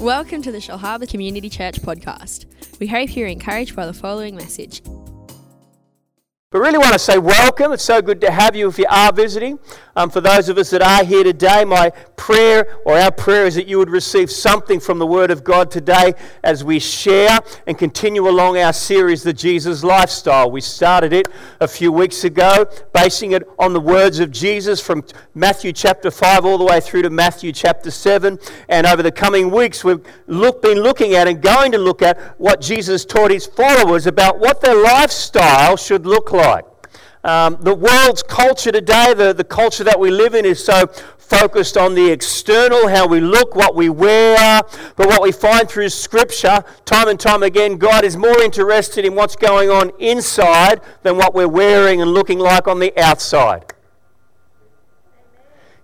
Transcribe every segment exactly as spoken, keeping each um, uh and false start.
Welcome to the Shellharbour Community Church podcast. We hope you're encouraged by the following message. But really want to say welcome. It's so good to have you if you are visiting. Um, for those of us that are here today, my prayer or our prayer is that you would receive something from the Word of God today as we share and continue along our series, The Jesus Lifestyle. We started it a few weeks ago, basing it on the words of Jesus from Matthew chapter five all the way through to Matthew chapter seven. And over the coming weeks, we've look, been looking at and going to look at what Jesus taught his followers about what their lifestyle should look like. Like. Um, the world's culture today, the, the culture that we live in, is so focused on the external, how we look, what we wear. But what we find through Scripture, time and time again, God is more interested in what's going on inside than what we're wearing and looking like on the outside.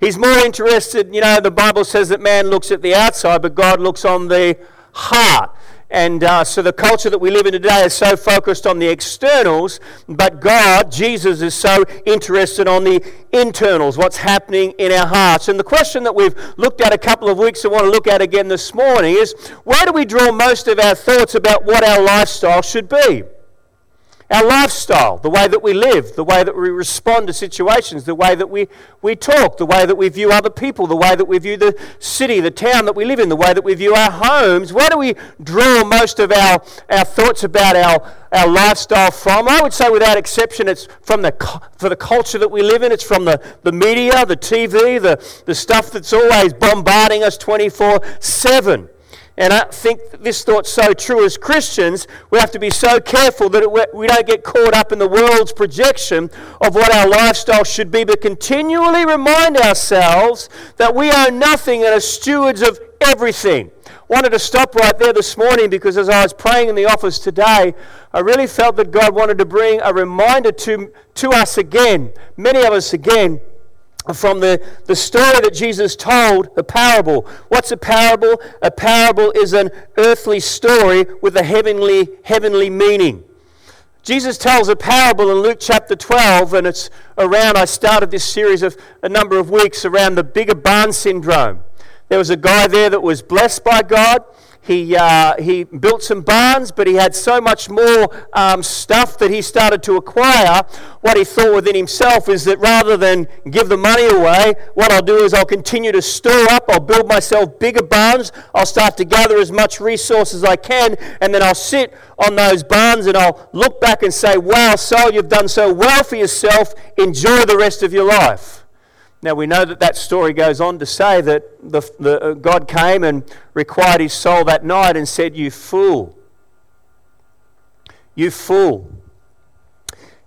He's more interested, you know, the Bible says that man looks at the outside, but God looks on the heart. And uh, so the culture that we live in today is so focused on the externals, but God, Jesus, is so interested on the internals, what's happening in our hearts. And the question that we've looked at a couple of weeks and want to look at again this morning is, where do we draw most of our thoughts about what our lifestyle should be? Our lifestyle, the way that we live, the way that we respond to situations, the way that we, we talk, the way that we view other people, the way that we view the city, the town that we live in, the way that we view our homes. Where do we draw most of our, our thoughts about our, our lifestyle from? I would say without exception it's from the for the culture that we live in. It's from the, the media, the T V, the, the stuff that's always bombarding us twenty-four seven. And I think this thought's so true as Christians. We have to be so careful that it, we don't get caught up in the world's projection of what our lifestyle should be, but continually remind ourselves that we are nothing and are stewards of everything. Wanted to stop right there this morning because as I was praying in the office today, I really felt that God wanted to bring a reminder to, to us again, many of us again, from the, the story that Jesus told, the parable. What's a parable? A parable is an earthly story with a heavenly heavenly meaning. Jesus tells a parable in Luke chapter twelve, and it's around, I started this series of a number of weeks around the bigger barn syndrome. There was a guy there that was blessed by God. He uh, he built some barns, but he had so much more um, stuff that he started to acquire. What he thought within himself is that rather than give the money away, what I'll do is I'll continue to store up, I'll build myself bigger barns, I'll start to gather as much resource as I can, and then I'll sit on those barns and I'll look back and say, wow, Sol, you've done so well for yourself, enjoy the rest of your life. Now, we know that that story goes on to say that the, the uh, God came and required his soul that night and said, you fool. You fool.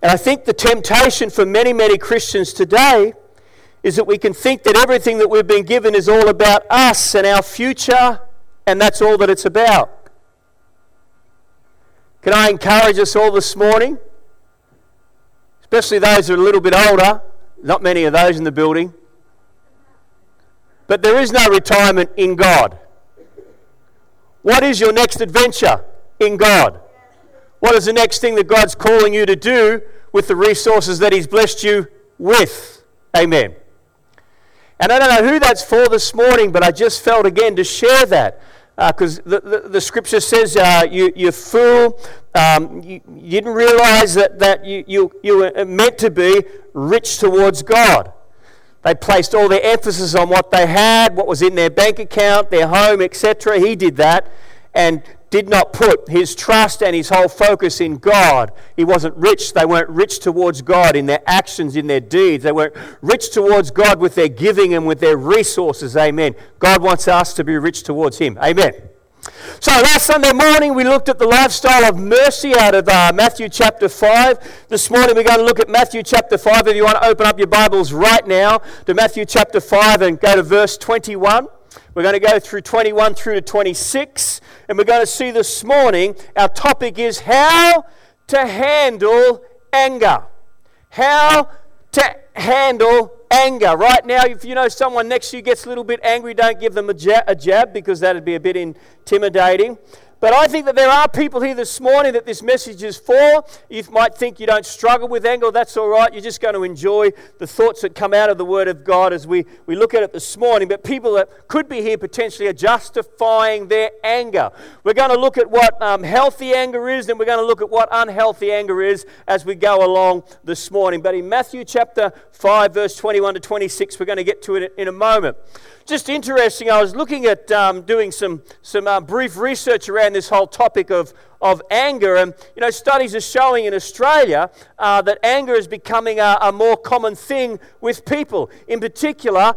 And I think the temptation for many, many Christians today is that we can think that everything that we've been given is all about us and our future, and that's all that it's about. Can I encourage us all this morning, especially those who are a little bit older? Not many of those in the building. But there is no retirement in God. What is your next adventure in God? What is the next thing that God's calling you to do with the resources that he's blessed you with? Amen. And I don't know who that's for this morning, but I just felt again to share that. Because uh, the, the, the scripture says, uh, you, you fool, um, you, you didn't realize that, that you, you, you were meant to be rich towards God. They placed all their emphasis on what they had, what was in their bank account, their home, et cetera. He did that and did not put his trust and his whole focus in God. He wasn't rich. They weren't rich towards God in their actions, in their deeds. They weren't rich towards God with their giving and with their resources. Amen. God wants us to be rich towards him. Amen. So last Sunday morning we looked at the lifestyle of mercy out of uh, Matthew chapter five. This morning we're going to look at Matthew chapter five. If you want to open up your Bibles right now to Matthew chapter five and go to verse twenty-one. We're going to go through twenty-one through to twenty-six, and we're going to see this morning our topic is how to handle anger. How to handle anger. Right now, if you know someone next to you gets a little bit angry, don't give them a jab, a jab because that would be a bit intimidating. But I think that there are people here this morning that this message is for. You might think you don't struggle with anger. That's all right. You're just going to enjoy the thoughts that come out of the Word of God as we, we look at it this morning. But people that could be here potentially are justifying their anger. We're going to look at what um, healthy anger is, then we're going to look at what unhealthy anger is as we go along this morning. But in Matthew chapter five, verse twenty-one to twenty-six, we're going to get to it in a moment. Just interesting, I was looking at um, doing some, some uh, brief research around this whole topic of, of anger, and you know, studies are showing in Australia uh, that anger is becoming a, a more common thing with people, in particular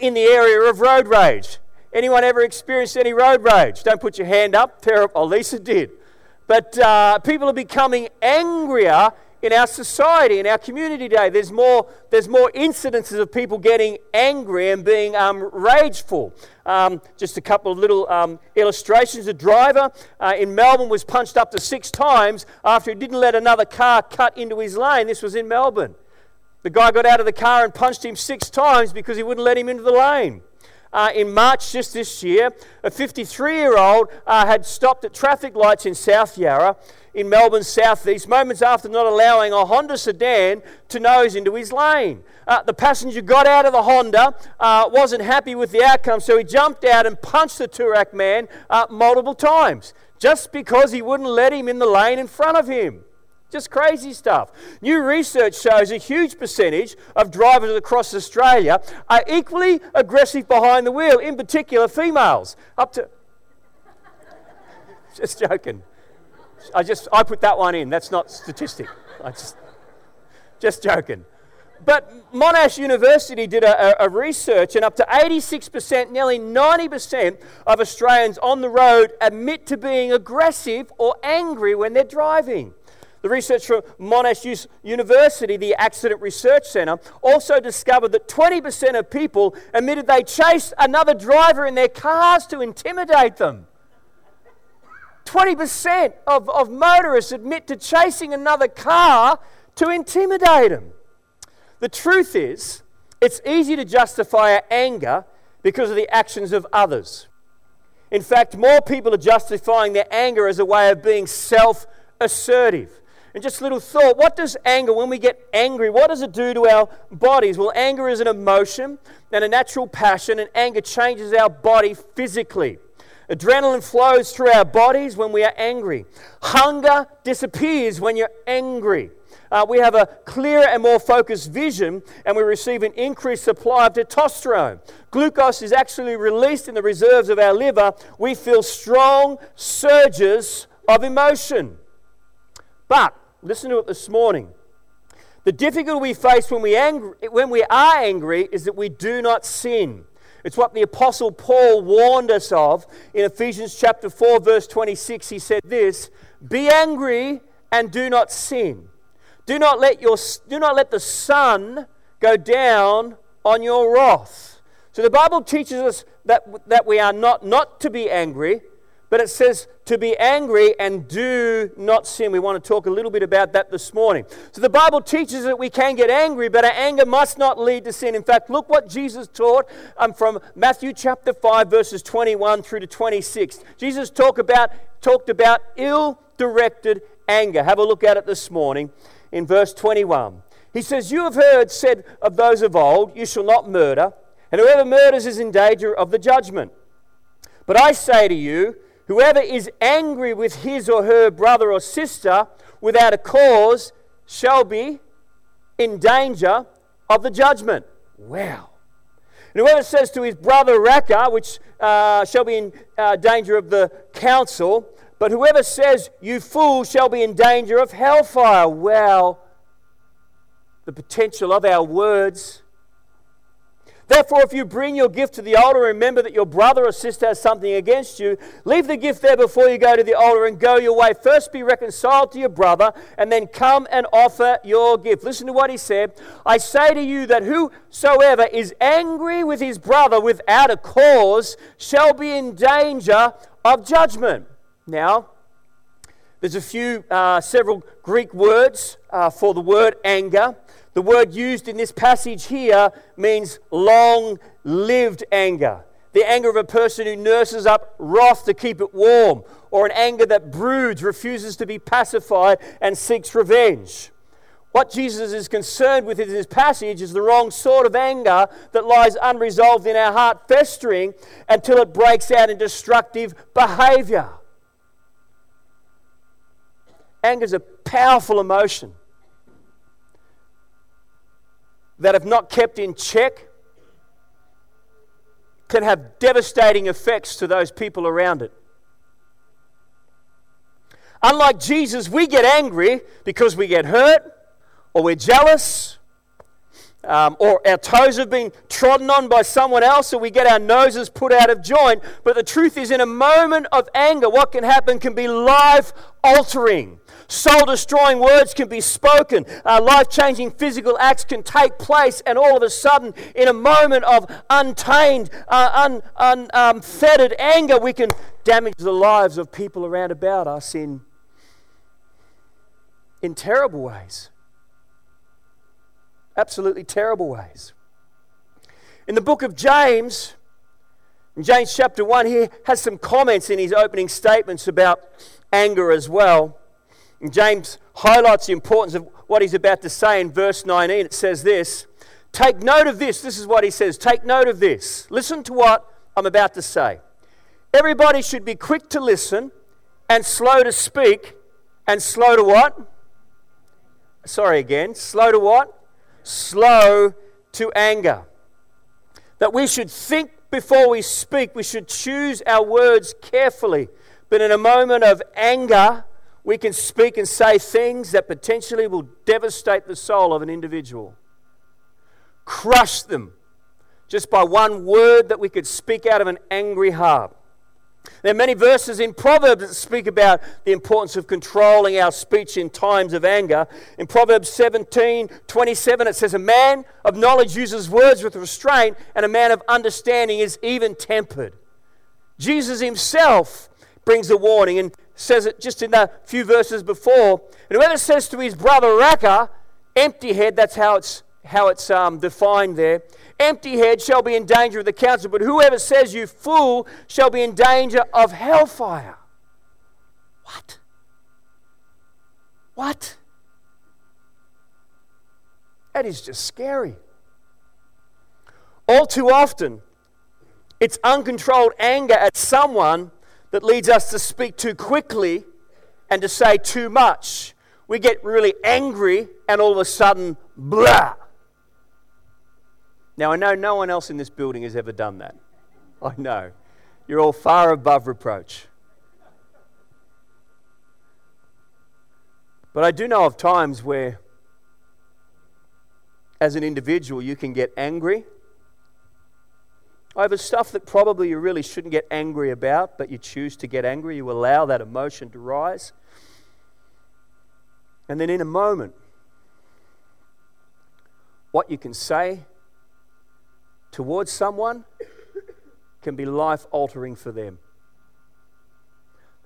in the area of road rage. Anyone ever experienced any road rage? Don't put your hand up. Terrible. Oh, Lisa did. But uh, people are becoming angrier in our society, in our community today. There's more there's more incidences of people getting angry and being um, rageful. Um, just a couple of little um, illustrations. A driver uh, in Melbourne was punched up to six times after he didn't let another car cut into his lane. This was in Melbourne. The guy got out of the car and punched him six times because he wouldn't let him into the lane. Uh, in March just this year, a fifty-three-year-old uh, had stopped at traffic lights in South Yarra in Melbourne's southeast, moments after not allowing a Honda sedan to nose into his lane. Uh, the passenger got out of the Honda, uh, wasn't happy with the outcome, so he jumped out and punched the Turak man uh, multiple times, just because he wouldn't let him in the lane in front of him. Just crazy stuff. New research shows a huge percentage of drivers across Australia are equally aggressive behind the wheel, in particular females. Up to... Just joking. I just I put that one in. That's not statistic. I just just joking. But Monash University did a, a, a research, and up to eighty-six percent, nearly ninety percent of Australians on the road admit to being aggressive or angry when they're driving. The research from Monash University, the Accident Research Centre, also discovered that twenty percent of people admitted they chased another driver in their cars to intimidate them. twenty percent of, of motorists admit to chasing another car to intimidate them. The truth is, it's easy to justify our anger because of the actions of others. In fact, more people are justifying their anger as a way of being self-assertive. And just a little thought, what does anger, when we get angry, what does it do to our bodies? Well, anger is an emotion and a natural passion, and anger changes our body physically. Adrenaline flows through our bodies when we are angry. Hunger disappears when you're angry. Uh, we have a clearer and more focused vision, and we receive an increased supply of testosterone. Glucose is actually released in the reserves of our liver. We feel strong surges of emotion. But listen to it this morning. The difficulty we face when we angry, when we are angry is that we do not sin. It's what the Apostle Paul warned us of in Ephesians chapter four, verse twenty-six. He said this, "Be angry and do not sin. Do not let your do not let the sun go down on your wrath." So the Bible teaches us that, that we are not, not to be angry, but it says to be angry and do not sin. We want to talk a little bit about that this morning. So the Bible teaches that we can get angry, but our anger must not lead to sin. In fact, look what Jesus taught um, from Matthew chapter five, verses twenty-one through to twenty-six. Jesus talk about, talked about ill-directed anger. Have a look at it this morning in verse twenty-one. He says, "You have heard said of those of old, you shall not murder, and whoever murders is in danger of the judgment. But I say to you, whoever is angry with his or her brother or sister without a cause shall be in danger of the judgment." Wow. And whoever says to his brother, "Raca," which uh, shall be in uh, danger of the council, but whoever says, "You fool," shall be in danger of hellfire. Wow. The potential of our words. "Therefore, if you bring your gift to the altar, remember that your brother or sister has something against you. Leave the gift there before you go to the altar and go your way. First be reconciled to your brother and then come and offer your gift." Listen to what he said. "I say to you that whosoever is angry with his brother without a cause shall be in danger of judgment." Now, there's a few, uh, several Greek words uh, for the word anger. The word used in this passage here means long-lived anger. the anger of a person who nurses up wrath to keep it warm, or an anger that broods, refuses to be pacified, and seeks revenge. What Jesus is concerned with in this passage is the wrong sort of anger that lies unresolved in our heart, festering until it breaks out in destructive behaviour. Anger is a powerful emotion that, if not kept in check, can have devastating effects to those people around it. Unlike Jesus, we get angry because we get hurt, or we're jealous, um, or our toes have been trodden on by someone else, or we get our noses put out of joint. But the truth is, in a moment of anger, what can happen can be life-altering. Soul-destroying words can be spoken. Uh, life-changing physical acts can take place, and all of a sudden, in a moment of untamed, uh, un, un, um, fettered anger, we can damage the lives of people around about us in, in terrible ways. Absolutely terrible ways. In the book of James, in James chapter one, he has some comments in his opening statements about anger as well. And James highlights the importance of what he's about to say in verse nineteen. It says this, take note of this. This is what he says. Take note of this. Listen to what I'm about to say. Everybody should be quick to listen and slow to speak and slow to what? Sorry again. Slow to what? Slow to anger. That we should think before we speak. We should choose our words carefully. But in a moment of anger, we can speak and say things that potentially will devastate the soul of an individual, crush them just by one word that we could speak out of an angry heart. There are many verses in Proverbs that speak about the importance of controlling our speech in times of anger. In Proverbs seventeen twenty-seven, it says, a man of knowledge uses words with restraint, and a man of understanding is even-tempered. Jesus himself brings a warning and says it just in the few verses before. And whoever says to his brother, Raca, empty head, that's how it's how it's um, defined there, empty head shall be in danger of the council, but whoever says you fool shall be in danger of hellfire. What? What? That is just scary. All too often, it's uncontrolled anger at someone that leads us to speak too quickly and to say too much. We get really angry and all of a sudden, blah. Now, I know no one else in this building has ever done that. I know. You're all far above reproach. But I do know of times where, as an individual, you can get angry over stuff that probably you really shouldn't get angry about, but you choose to get angry. You allow that emotion to rise. And then in a moment, what you can say towards someone can be life-altering for them.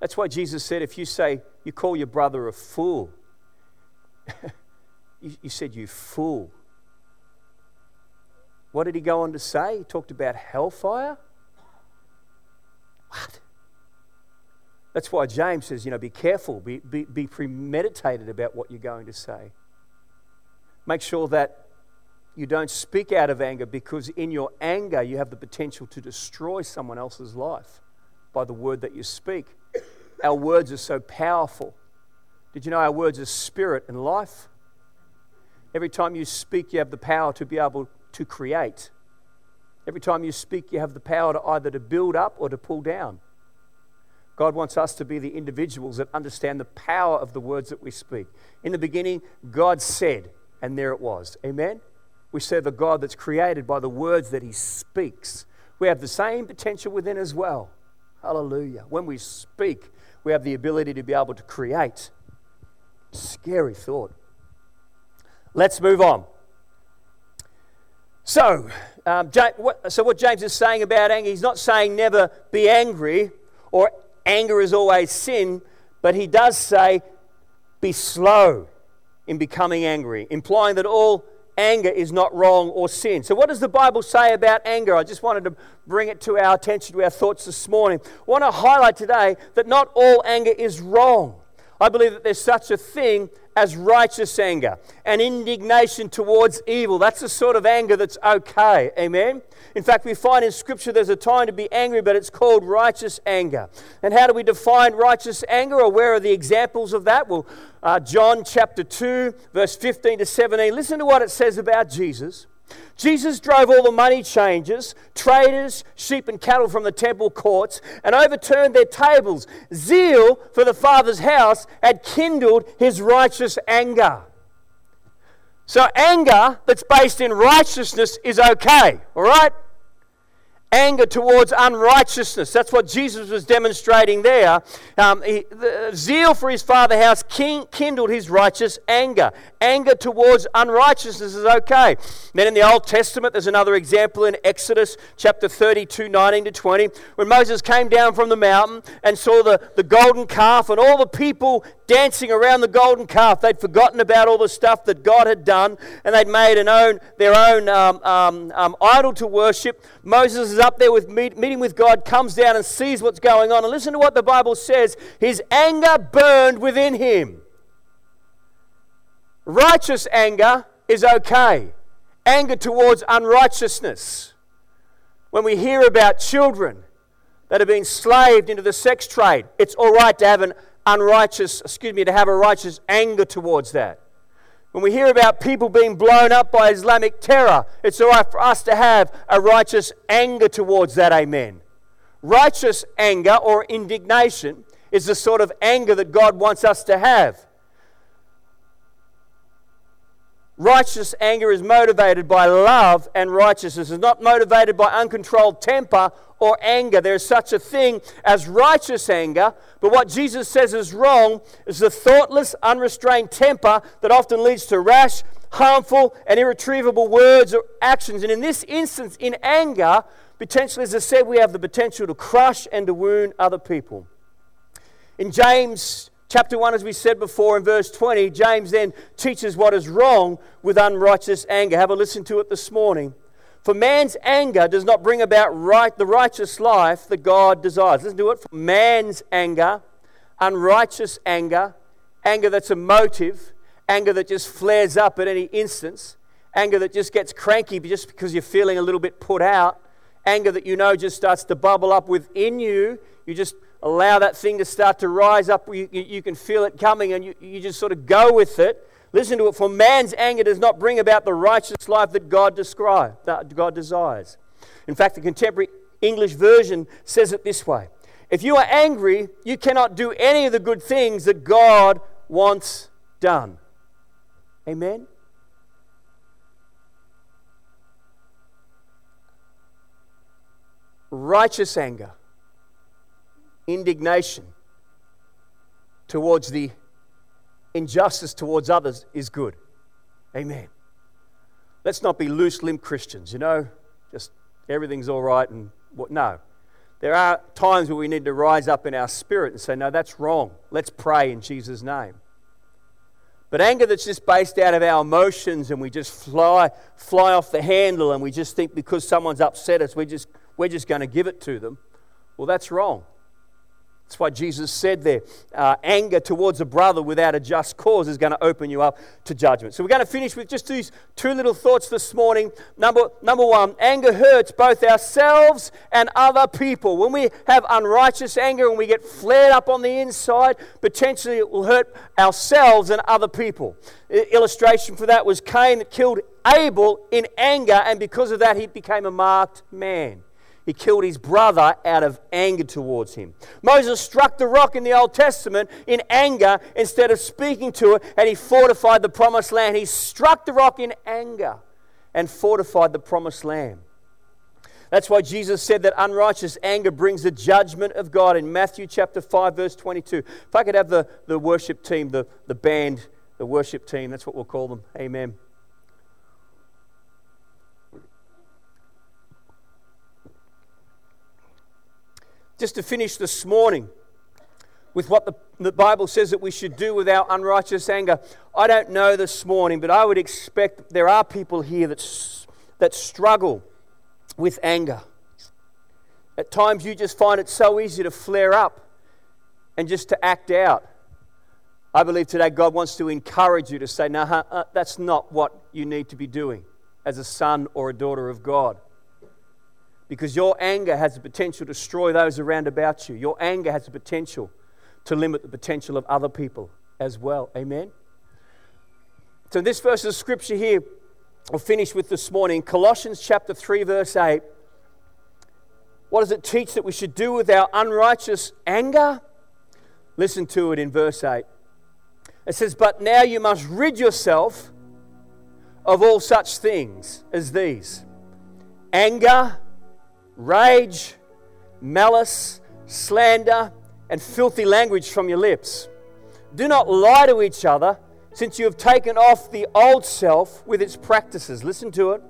That's why Jesus said, if you say, you call your brother a fool, you, you said, you fool. What did he go on to say? He talked about hellfire. What? That's why James says, you know, be careful, be, be, be premeditated about what you're going to say. Make sure that you don't speak out of anger, because in your anger you have the potential to destroy someone else's life by the word that you speak. Our words are so powerful. Did you know our words are spirit and life? Every time you speak, you have the power to be able to create. Every time you speak, you have the power to either to build up or to pull down. God wants us to be the individuals that understand the power of the words that we speak. In the beginning, God said, and there it was. Amen? We serve a God that's created by the words that he speaks. We have the same potential within as well. Hallelujah. When we speak, we have the ability to be able to create. Scary thought. Let's move on. So, um, so what James is saying about anger, he's not saying never be angry or anger is always sin, but he does say be slow in becoming angry, implying that all anger is not wrong or sin. So what does the Bible say about anger? I just wanted to bring it to our attention, to our thoughts this morning. I want to highlight today that not all anger is wrong. I believe that there's such a thing as righteous anger and indignation towards evil. That's the sort of anger that's okay. Amen? In fact, we find in Scripture there's a time to be angry, but it's called righteous anger. And how do we define righteous anger, or where are the examples of that? Well, uh, John chapter two, verse fifteen to seventeen. Listen to what it says about Jesus. Jesus drove all the money changers, traders, sheep and cattle from the temple courts, and overturned their tables. Zeal for the Father's house had kindled his righteous anger. So anger that's based in righteousness is okay, all right? Anger towards unrighteousness. That's what Jesus was demonstrating there. Um, he, the zeal for his father's house king, kindled his righteous anger. Anger towards unrighteousness is okay. Then in the Old Testament, there's another example in Exodus chapter thirty-two, nineteen to twenty, when Moses came down from the mountain and saw the, the golden calf and all the people dancing around the golden calf. They'd forgotten about all the stuff that God had done, and they'd made an own, their own um, um, um, idol to worship. Moses is up there with meet, meeting with God, comes down and sees what's going on. And listen to what the Bible says. His anger burned within him. Righteous anger is okay. Anger towards unrighteousness. When we hear about children that have been slaved into the sex trade, it's all right to have an unrighteous, excuse me, to have a righteous anger towards that. When we hear about people being blown up by Islamic terror, it's all right for us to have a righteous anger towards that, amen. Righteous anger or indignation is the sort of anger that God wants us to have. Righteous anger is motivated by love and righteousness. It's not motivated by uncontrolled temper or anger. There is such a thing as righteous anger, but what Jesus says is wrong is the thoughtless, unrestrained temper that often leads to rash, harmful, and irretrievable words or actions. And in this instance, in anger, potentially, as I said, we have the potential to crush and to wound other people. In James chapter one, as we said before, in verse twenty, James then teaches what is wrong with unrighteous anger. Have a listen to it this morning. For man's anger does not bring about right, the righteous life that God desires. Listen to it. For man's anger, unrighteous anger, anger that's emotive, anger that just flares up at any instance, anger that just gets cranky just because you're feeling a little bit put out, anger that you know just starts to bubble up within you. You just allow that thing to start to rise up. You, you, you can feel it coming and you, you just sort of go with it. Listen to it. For man's anger does not bring about the righteous life that God describes, that God desires. In fact, the contemporary English version says it this way. If you are angry, you cannot do any of the good things that God wants done. Amen? Righteous anger. Indignation towards the injustice towards others is good. Amen. Let's not be loose-limbed Christians, you know, just everything's all right and what. No. There are times where we need to rise up in our spirit and say, no, that's wrong. Let's pray in Jesus' name. But anger that's just based out of our emotions and we just fly fly off the handle and we just think because someone's upset us, we just we're just going to give it to them. Well, that's wrong. That's why Jesus said there, uh, anger towards a brother without a just cause is going to open you up to judgment. So we're going to finish with just these two little thoughts this morning. Number, number one, anger hurts both ourselves and other people. When we have unrighteous anger and we get flared up on the inside, potentially it will hurt ourselves and other people. I- illustration for that was Cain that killed Abel in anger, and because of that he became a marked man. He killed his brother out of anger towards him. Moses struck the rock in the Old Testament in anger instead of speaking to it, and he fortified the promised land. He struck the rock in anger and fortified the promised land. That's why Jesus said that unrighteous anger brings the judgment of God in Matthew chapter five, verse twenty-two. If I could have the, the worship team, the, the band, the worship team, that's what we'll call them. Amen. Just to finish this morning, with what the, the Bible says that we should do with our unrighteous anger. I don't know this morning, but I would expect there are people here that, that struggle with anger. At times you just find it so easy to flare up and just to act out. I believe today God wants to encourage you to say, no, uh, that's not what you need to be doing as a son or a daughter of God. Because your anger has the potential to destroy those around about you. Your anger has the potential to limit the potential of other people as well. Amen? So this verse of scripture here, I'll finish with this morning. Colossians chapter three, verse eight. What does it teach that we should do with our unrighteous anger? Listen to it in verse eight. It says, but now you must rid yourself of all such things as these: anger, rage, malice, slander, and filthy language from your lips. Do not lie to each other, since you have taken off the old self with its practices. Listen to it.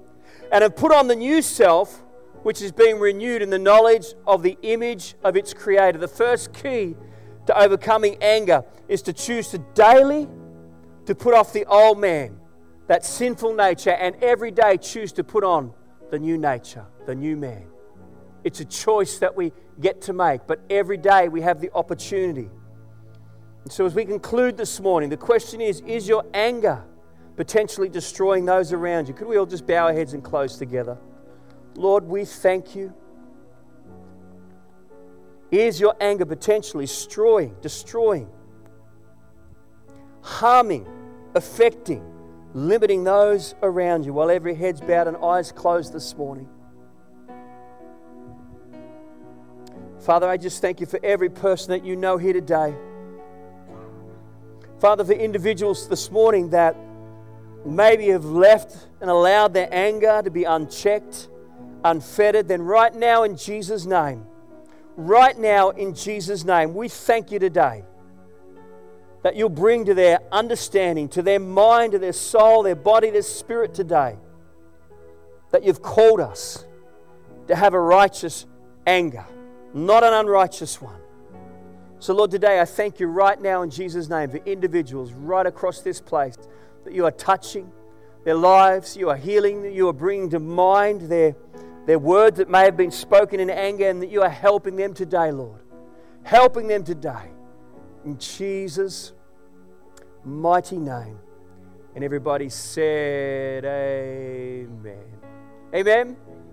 And have put on the new self, which is being renewed in the knowledge of the image of its creator. The first key to overcoming anger is to choose to daily to put off the old man, that sinful nature, and every day choose to put on the new nature, the new man. It's a choice that we get to make, but every day we have the opportunity. And so as we conclude this morning, the question is, is your anger potentially destroying those around you? Could we all just bow our heads and close together? Lord, we thank you. Is your anger potentially destroying, destroying, harming, affecting, limiting those around you? While every head's bowed and eyes closed this morning. Father, I just thank you for every person that you know here today. Father, for individuals this morning that maybe have left and allowed their anger to be unchecked, unfettered, then right now in Jesus' name, Right now, in Jesus' name, we thank you today that you'll bring to their understanding, to their mind, to their soul, their body, their spirit today, that you've called us to have a righteous anger, not an unrighteous one. So, Lord, today I thank you right now in Jesus' name for individuals right across this place that you are touching their lives, you are healing, that you are bringing to mind their Their words that may have been spoken in anger, and that you are helping them today, Lord. Helping them today. In Jesus' mighty name. And everybody said, amen. Amen.